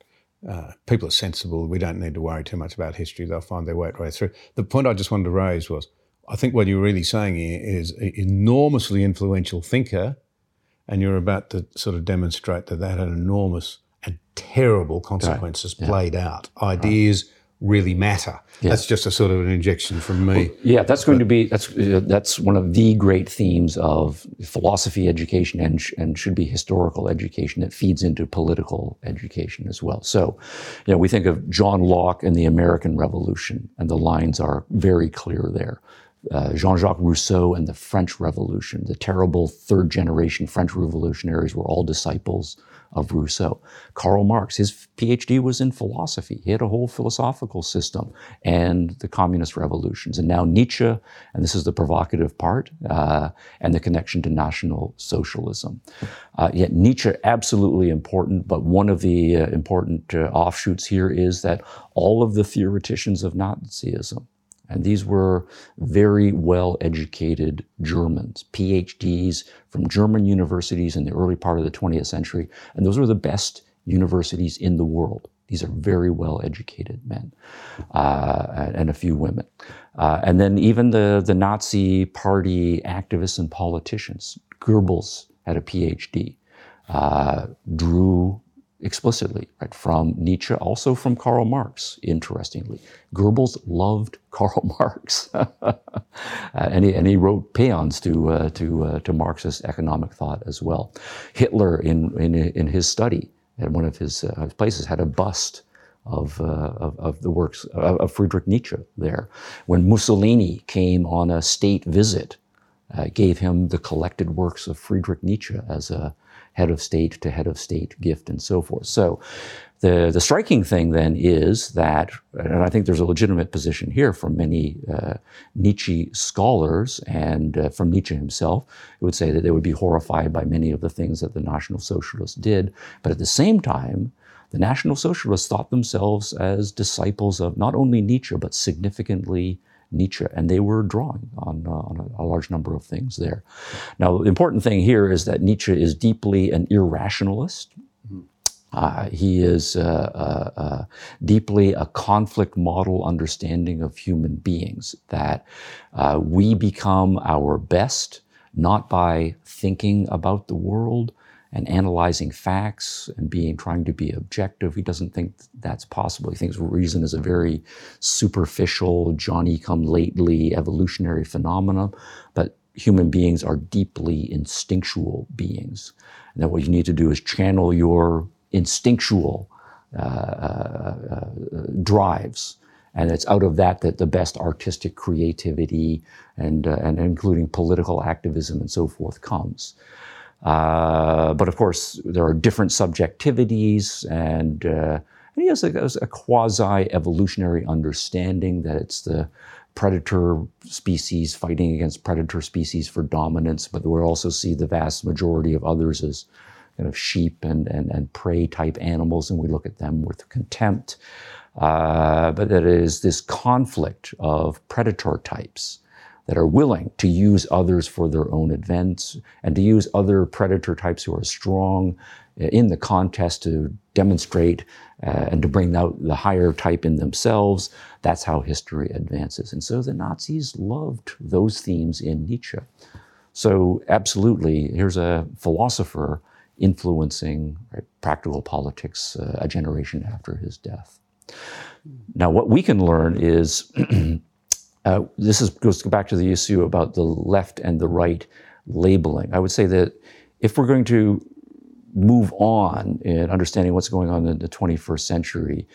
Uh, people are sensible. We don't need to worry too much about history. They'll find their way right through. The point I just wanted to raise was, I think what you're really saying here is an enormously influential thinker, and you're about to sort of demonstrate that that had enormous and terrible consequences right. played yeah. out. Ideas right. really matter. Yeah. That's just a sort of an injection from me. Well, yeah, that's going but, to be that's uh, that's one of the great themes of philosophy education, and sh- and should be historical education that feeds into political education as well. So, you know, we think of John Locke and the American Revolution, and the lines are very clear there. Uh, Jean-Jacques Rousseau and the French Revolution, the terrible third generation French revolutionaries were all disciples of Rousseau. Karl Marx, his PhD was in philosophy. He had a whole philosophical system, and the communist revolutions. And now Nietzsche, and this is the provocative part, uh, and the connection to National Socialism. Uh, yet Nietzsche, absolutely important, but one of the uh, important uh, offshoots here is that all of the theoreticians of Nazism, and these were very well-educated Germans, PhDs from German universities in the early part of the twentieth century. And those were the best universities in the world. These are very well-educated men, uh, and a few women. Uh, and then even the, the Nazi party activists and politicians. Goebbels had a PhD, uh, drew explicitly, right, from Nietzsche, also from Karl Marx, interestingly. Goebbels loved Karl Marx, uh, and, he, and he wrote paeans to uh, to uh, to Marxist economic thought as well. Hitler, in in, in his study, at one of his uh, places, had a bust of, uh, of of the works of Friedrich Nietzsche there. When Mussolini came on a state visit, uh, gave him the collected works of Friedrich Nietzsche as a head of state to head of state gift and so forth. So the, the striking thing then is that, and I think there's a legitimate position here from many uh, Nietzsche scholars and uh, from Nietzsche himself, who would say that they would be horrified by many of the things that the National Socialists did. But at the same time, the National Socialists thought themselves as disciples of not only Nietzsche, but significantly Nietzsche, and they were drawing on, uh, on a, a large number of things there. Now, the important thing here is that Nietzsche is deeply an irrationalist. Uh, he is uh, uh, uh, deeply a conflict model understanding of human beings, that uh, we become our best not by thinking about the world and analyzing facts and being trying to be objective. He doesn't think that's possible. He thinks reason is a very superficial, Johnny-come-lately evolutionary phenomenon, but human beings are deeply instinctual beings. And that what you need to do is channel your instinctual uh, uh, uh, drives And it's out of that that the best artistic creativity and, uh, and including political activism and so forth comes. Uh, but of course, there are different subjectivities, and, uh, and he has a, a quasi-evolutionary understanding that it's the predator species fighting against predator species for dominance, but we also see the vast majority of others as kind of sheep and, and, and prey-type animals, and we look at them with contempt. Uh, but that is this conflict of predator types that are willing to use others for their own advance and to use other predator types who are strong in the contest to demonstrate uh, and to bring out the higher type in themselves. That's how history advances. And so the Nazis loved those themes in Nietzsche. So absolutely, here's a philosopher influencing right, practical politics uh, a generation after his death. Now, what we can learn is, uh, this is, goes back to the issue about the left and the right labeling. I would say that if we're going to move on in understanding what's going on in the twenty-first century,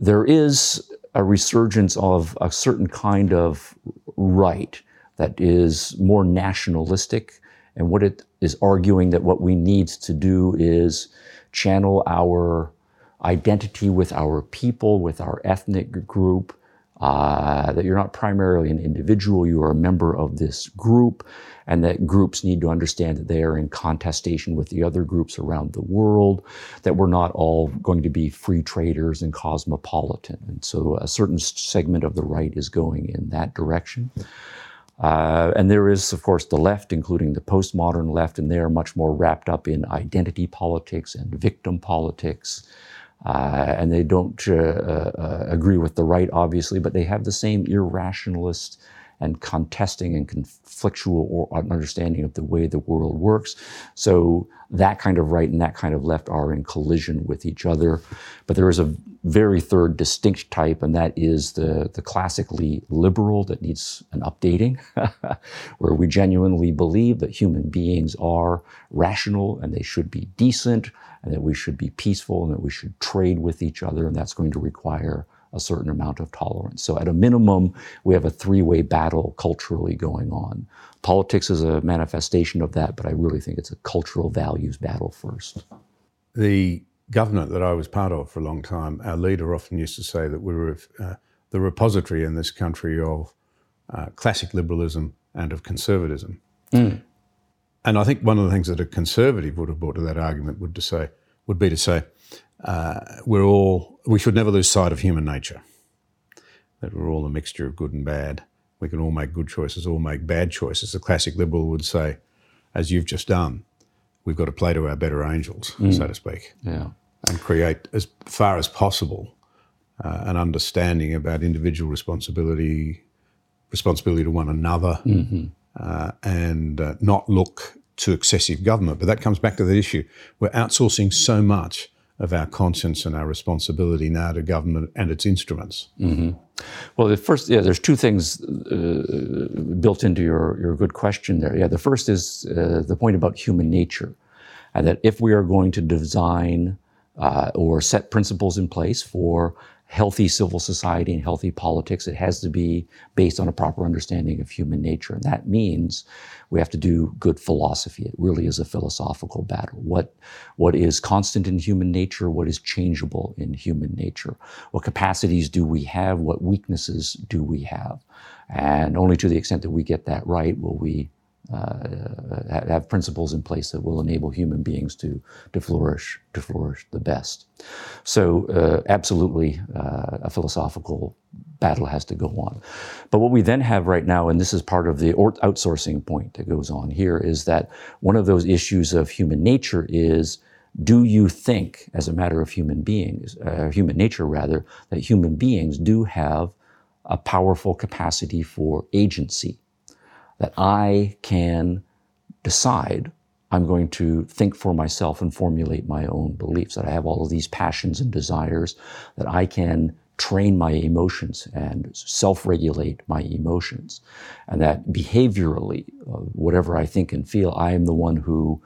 there is a resurgence of a certain kind of right that is more nationalistic, and what it is arguing that what we need to do is channel our identity with our people, with our ethnic group, uh, that you're not primarily an individual, you are a member of this group, and that groups need to understand that they are in contestation with the other groups around the world, that we're not all going to be free traders and cosmopolitan. And so a certain segment of the right is going in that direction. Uh, and there is, of course, the left, including the postmodern left, and they are much more wrapped up in identity politics and victim politics. Uh, and they don't uh, uh, agree with the right, obviously, but they have the same irrationalist and contesting and conflictual understanding of the way the world works. So that kind of right and that kind of left are in collision with each other. But there is a very third distinct type, and that is the, the classically liberal that needs an updating, where we genuinely believe that human beings are rational and they should be decent and that we should be peaceful and that we should trade with each other, and that's going to require a certain amount of tolerance. So at a minimum, we have a three-way battle culturally going on. Politics is a manifestation of that, but I really think it's a cultural values battle first. The government that I was part of for a long time, our leader often used to say that we were uh, the repository in this country of uh, classic liberalism and of conservatism. Mm. And I think one of the things that a conservative would have brought to that argument would to say would be to say, Uh, we're all, we should never lose sight of human nature, that we're all a mixture of good and bad. We can all make good choices, all make bad choices. The classic liberal would say, as you've just done, we've got to play to our better angels, mm. so to speak, yeah. and create as far as possible uh, an understanding about individual responsibility, responsibility to one another, mm-hmm. uh, and uh, not look to excessive government. But that comes back to the issue. We're outsourcing so much of our conscience and our responsibility now to government and its instruments. Mm-hmm. Well, the first, yeah, there's two things uh, built into your, your good question there. Yeah, the first is uh, the point about human nature, and that if we are going to design uh, or set principles in place for healthy civil society and healthy politics, it has to be based on a proper understanding of human nature. And that means we have to do good philosophy. It really is a philosophical battle. What, what is constant in human nature? What is changeable in human nature? What capacities do we have? What weaknesses do we have? And only to the extent that we get that right will we Uh, have principles in place that will enable human beings to to flourish, to flourish the best. So uh, absolutely uh, a philosophical battle has to go on. But what we then have right now, and this is part of the outsourcing point that goes on here, is that one of those issues of human nature is, do you think, as a matter of human beings, uh, human nature rather, that human beings do have a powerful capacity for agency? That I can decide I'm going to think for myself and formulate my own beliefs, that I have all of these passions and desires, that I can train my emotions and self-regulate my emotions, and that behaviorally, uh, whatever I think and feel, I am the one who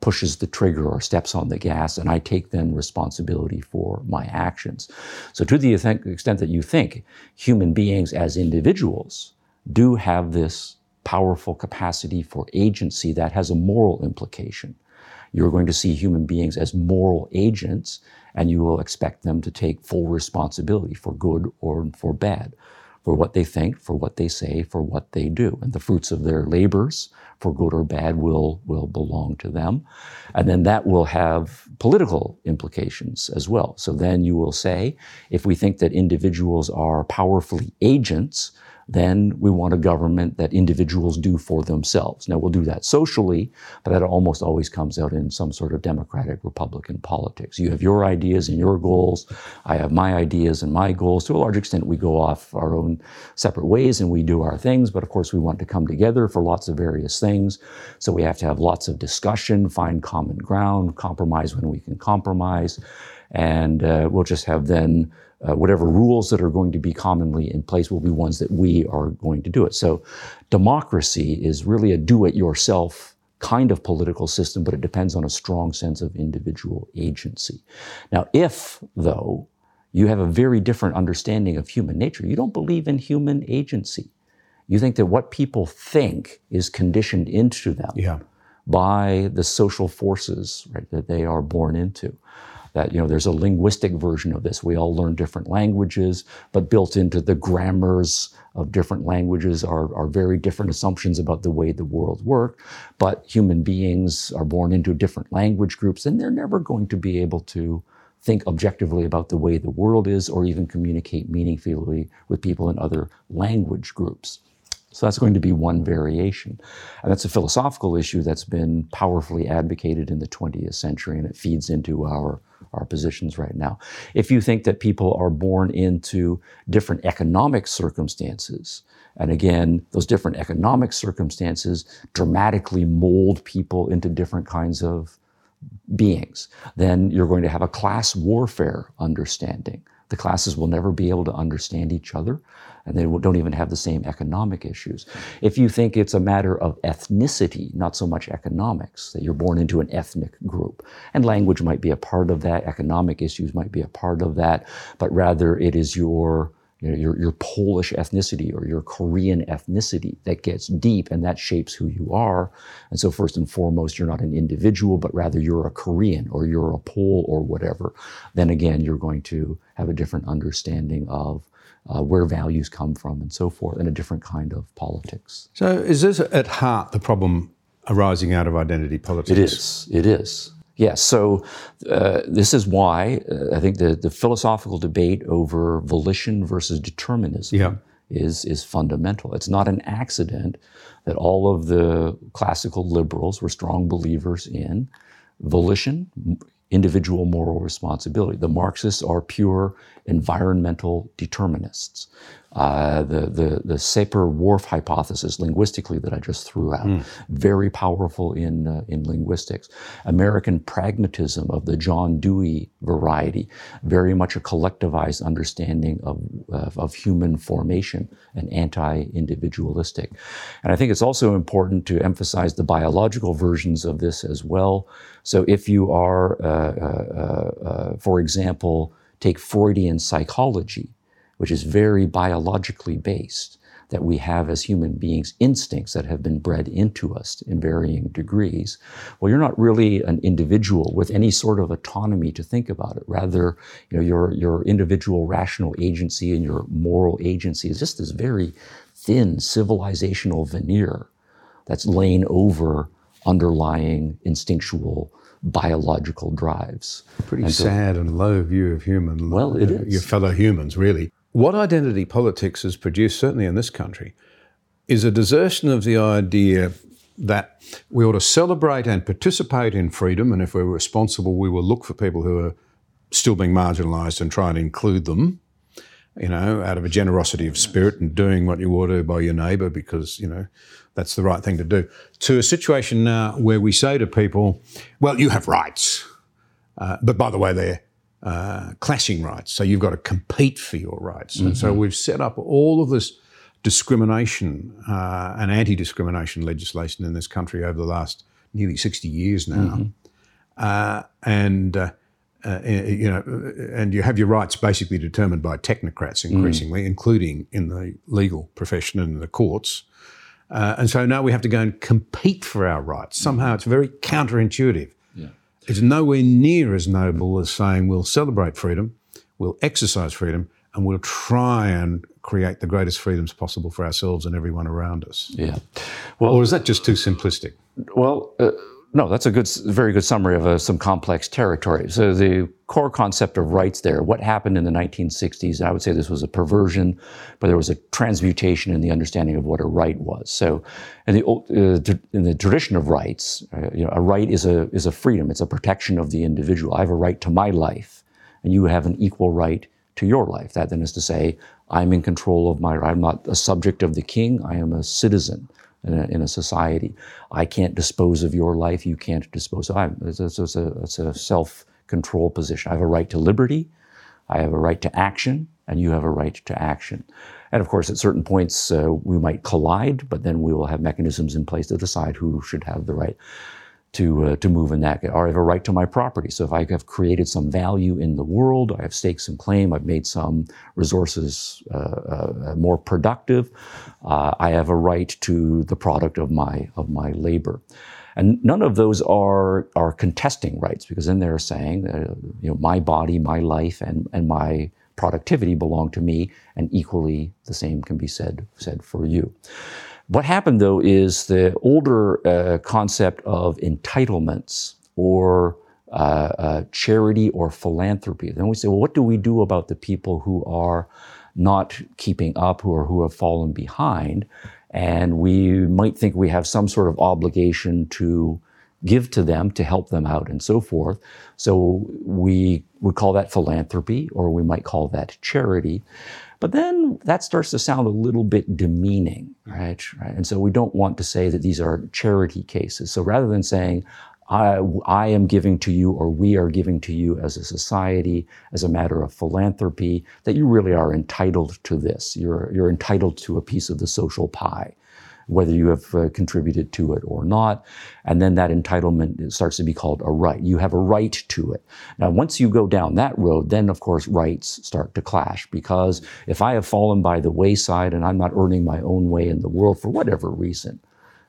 pushes the trigger or steps on the gas, and I take then responsibility for my actions. So to the extent that you think human beings as individuals do have this powerful capacity for agency, that has a moral implication. You're going to see human beings as moral agents, and you will expect them to take full responsibility for good or for bad, for what they think, for what they say, for what they do. And the fruits of their labors, for good or bad, will, will belong to them. And then that will have political implications as well. So then you will say, if we think that individuals are powerfully agents, then we want a government that individuals do for themselves. Now, we'll do that socially, but that almost always comes out in some sort of democratic republican politics. You have your ideas and your goals. I have my ideas and my goals. To a large extent, we go off our own separate ways and we do our things, but of course we want to come together for lots of various things. So we have to have lots of discussion, find common ground, compromise when we can compromise, and uh, we'll just have then Uh, whatever rules that are going to be commonly in place will be ones that we are going to do it. So democracy is really a do-it-yourself kind of political system, but it depends on a strong sense of individual agency. Now, if, though, you have a very different understanding of human nature, you don't believe in human agency. You think that what people think is conditioned into them yeah. by the social forces, right, that they are born into. That, you know, there's a linguistic version of this. We all learn different languages, but built into the grammars of different languages are, are very different assumptions about the way the world works. But human beings are born into different language groups, and they're never going to be able to think objectively about the way the world is, or even communicate meaningfully with people in other language groups. So that's going to be one variation. And that's a philosophical issue that's been powerfully advocated in the twentieth century, and it feeds into our our positions right now. If you think that people are born into different economic circumstances, and again, those different economic circumstances dramatically mold people into different kinds of beings, then you're going to have a class warfare understanding. The classes will never be able to understand each other, and they don't even have the same economic issues. If you think it's a matter of ethnicity, not so much economics, that you're born into an ethnic group, and language might be a part of that, economic issues might be a part of that, but rather it is your, you know, your, your Polish ethnicity or your Korean ethnicity that gets deep, and that shapes who you are. And so first and foremost, you're not an individual, but rather you're a Korean or you're a Pole or whatever. Then again, you're going to have a different understanding of Uh, where values come from and so forth, and a different kind of politics. So is this at heart the problem arising out of identity politics? It is, it is. Yes, so uh, this is why uh, I think the, the philosophical debate over volition versus determinism yeah. is, is fundamental. It's not an accident that all of the classical liberals were strong believers in volition, individual moral responsibility. The Marxists are pure environmental determinists. Uh, the the, the Sapir-Whorf hypothesis, linguistically, that I just threw out, mm. very powerful in uh, in linguistics. American pragmatism of the John Dewey variety, very much a collectivized understanding of of, of human formation, and anti-individualistic. And I think it's also important to emphasize the biological versions of this as well. So if you are, uh, uh, uh, uh, for example, take Freudian psychology, which is very biologically based, that we have as human beings instincts that have been bred into us in varying degrees. Well, you're not really an individual with any sort of autonomy to think about it. Rather, you know, your, your individual rational agency and your moral agency is just this very thin civilizational veneer that's laying over underlying instinctual biological drives. Pretty and sad so, and low view of human, well, it uh, is. Your fellow humans, really. What identity politics has produced, certainly in this country, is a desertion of the idea that we ought to celebrate and participate in freedom, and if we're responsible, we will look for people who are still being marginalised and try and include them, you know, out of a generosity of spirit and doing what you ought to by your neighbour because, you know, that's the right thing to do, to a situation now where we say to people, well, you have rights, uh, but by the way, they're uh, clashing rights, so you've got to compete for your rights. Mm-hmm. And so we've set up all of this discrimination uh, and anti-discrimination legislation in this country over the last nearly sixty years now. Mm-hmm. uh, and, uh, uh, you know, and you have your rights basically determined by technocrats increasingly, mm. including in the legal profession and in the courts. Uh, and so now we have to go and compete for our rights. Somehow it's very counterintuitive. Yeah. It's nowhere near as noble as saying we'll celebrate freedom, we'll exercise freedom, and we'll try and create the greatest freedoms possible for ourselves and everyone around us. Yeah. Well, or is that just too simplistic? Well, uh, no, that's a good, very good summary of uh, some complex territory. So the core concept of rights there, what happened in the nineteen sixties, I would say this was a perversion, but there was a transmutation in the understanding of what a right was. So in the, uh, in the tradition of rights, uh, you know, a right is a is a freedom. It's a protection of the individual. I have a right to my life, and you have an equal right to your life. That then is to say, I'm in control of my, I'm not a subject of the king, I am a citizen in a, in a society. I can't dispose of your life, you can't dispose of, I'm, it's, it's, it's a, it's a self-control position. I have a right to liberty, I have a right to action, and you have a right to action. And of course, at certain points, uh, we might collide, but then we will have mechanisms in place to decide who should have the right to uh, to move in that. Or I have a right to my property. So if I have created some value in the world, I have stakes in claim, I've made some resources uh, uh, more productive, uh, I have a right to the product of my of my labor. And none of those are are contesting rights, because then they're saying that, you know, my body, my life, and and my productivity belong to me, and equally the same can be said said for you. What happened, though, is the older uh, concept of entitlements or uh, uh, charity or philanthropy. Then we say, well, what do we do about the people who are not keeping up or who have fallen behind? And we might think we have some sort of obligation to give to them, to help them out, and so forth. So we would call that philanthropy, or we might call that charity. But then that starts to sound a little bit demeaning, right? right? And so we don't want to say that these are charity cases. So rather than saying, I, I am giving to you, or we are giving to you as a society, as a matter of philanthropy, that you really are entitled to this. You're, you're entitled to a piece of the social pie, whether you have uh, contributed to it or not. And then that entitlement starts to be called a right. You have a right to it. Now, once you go down that road, then of course rights start to clash, because if I have fallen by the wayside and I'm not earning my own way in the world for whatever reason,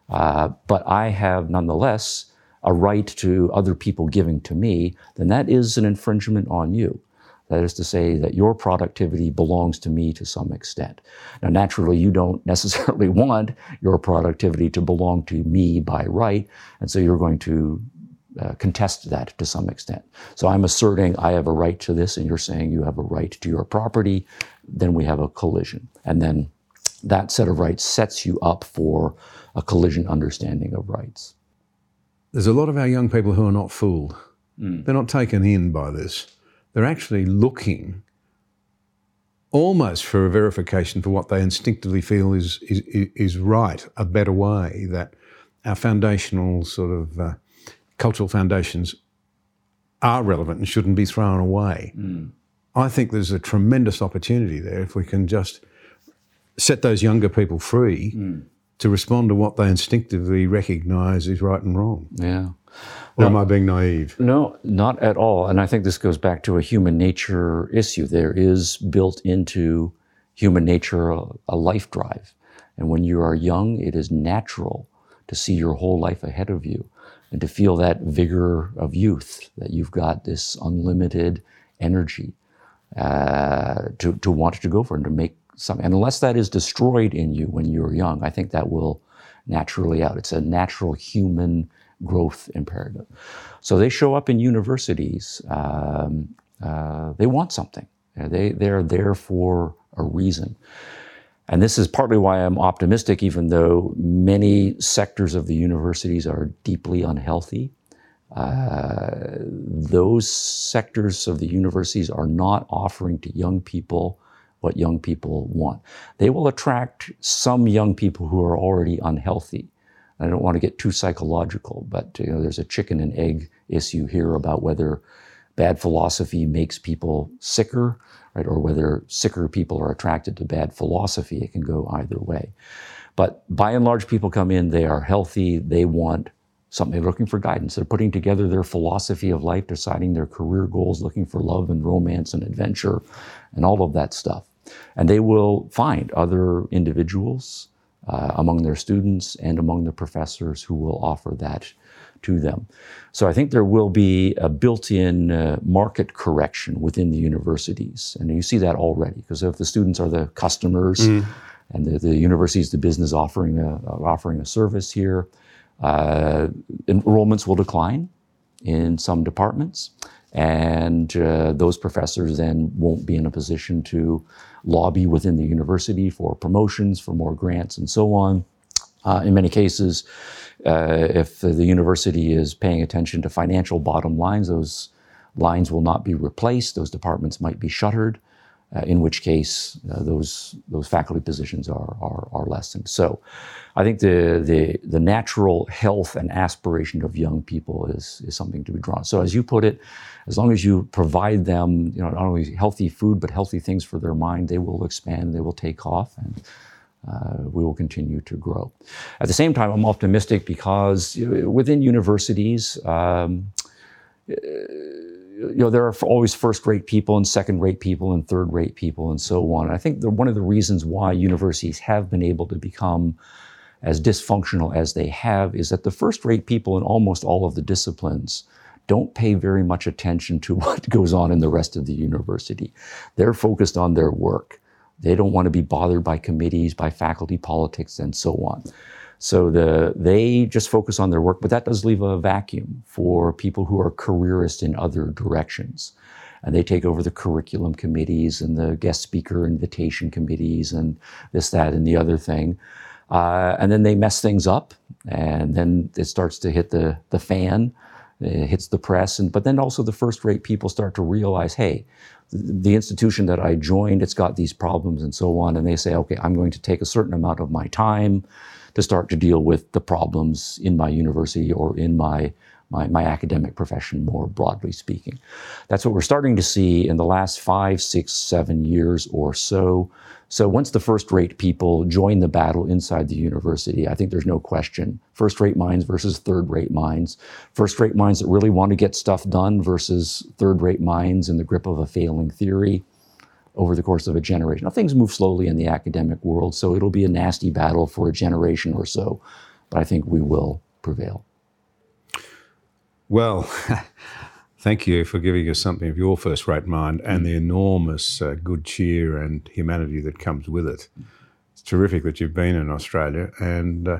uh, but I have nonetheless a right to other people giving to me, then that is an infringement on you. That is to say that your productivity belongs to me to some extent. Now, naturally, you don't necessarily want your productivity to belong to me by right, and so you're going to uh, contest that to some extent. So I'm asserting I have a right to this, and you're saying you have a right to your property. Then we have a collision. And then that set of rights sets you up for a collision understanding of rights. There's a lot of our young people who are not fooled. Mm. They're not taken in by this. They're actually looking almost for a verification for what they instinctively feel is is, is right, a better way, that our foundational sort of uh, cultural foundations are relevant and shouldn't be thrown away. Mm. I think there's a tremendous opportunity there if we can just set those younger people free mm. to respond to what they instinctively recognise is right and wrong. Yeah. Or am I being naive? No, not at all. And I think this goes back to a human nature issue. There is built into human nature a, a life drive. And when you are young, it is natural to see your whole life ahead of you and to feel that vigor of youth, that you've got this unlimited energy uh, to, to want to go for and to make something. And unless that is destroyed in you when you're young, I think that will naturally out. It's a natural human growth imperative. So they show up in universities. Um, uh, they want something. They they're there for a reason. And this is partly why I'm optimistic, even though many sectors of the universities are deeply unhealthy. Uh, those sectors of the universities are not offering to young people what young people want. They will attract some young people who are already unhealthy. I don't want to get too psychological, but you know, there's a chicken and egg issue here about whether bad philosophy makes people sicker, right, or whether sicker people are attracted to bad philosophy. It can go either way. But by and large, people come in, they are healthy, they want something, looking for guidance. They're putting together their philosophy of life, deciding their career goals, looking for love and romance and adventure and all of that stuff. And they will find other individuals uh, among their students and among the professors who will offer that to them. So I think there will be a built-in uh, market correction within the universities. And you see that already, because if the students are the customers mm. and the, the university is the business offering a, offering a service here, Uh, enrollments will decline in some departments, and uh, those professors then won't be in a position to lobby within the university for promotions, for more grants, and so on. Uh, in many cases, uh, if the university is paying attention to financial bottom lines, those lines will not be replaced. Those departments might be shuttered, uh, in which case uh, those those faculty positions are are, are lessened. So I think the, the the natural health and aspiration of young people is is something to be drawn. So as you put it, as long as you provide them, you know, not only healthy food but healthy things for their mind, they will expand, they will take off, and uh, we will continue to grow. At the same time, I'm optimistic because within universities, um, you know, there are always first-rate people and second-rate people and third-rate people and so on. And I think the, one of the reasons why universities have been able to become as dysfunctional as they have is that the first-rate people in almost all of the disciplines don't pay very much attention to what goes on in the rest of the university. They're focused on their work. They don't want to be bothered by committees, by faculty politics, and so on. So the, they just focus on their work, but that does leave a vacuum for people who are careerists in other directions. And they take over the curriculum committees and the guest speaker invitation committees and this, that, and the other thing. Uh, and then they mess things up, and then it starts to hit the, the fan, it hits the press, and but then also the first-rate people start to realize, hey, the institution that I joined, it's got these problems and so on, and they say, okay, I'm going to take a certain amount of my time to start to deal with the problems in my university or in my My, my academic profession, more broadly speaking. That's what we're starting to see in the last five, six, seven years or so. So once the first-rate people join the battle inside the university, I think there's no question. First-rate minds versus third-rate minds. First-rate minds that really want to get stuff done versus third-rate minds in the grip of a failing theory over the course of a generation. Now, things move slowly in the academic world, so it'll be a nasty battle for a generation or so, but I think we will prevail. Well, thank you for giving us something of your first-rate mind and the enormous uh, good cheer and humanity that comes with it. It's terrific that you've been in Australia, and uh,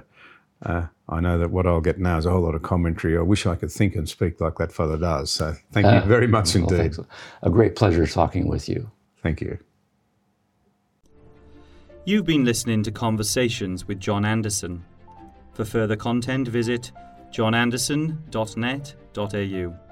uh, I know that what I'll get now is a whole lot of commentary. I wish I could think and speak like that fellow does. So thank you very much uh, well, indeed. Thanks. A great pleasure talking with you. Thank you. You've been listening to Conversations with John Anderson. For further content, visit john anderson dot net dot a u.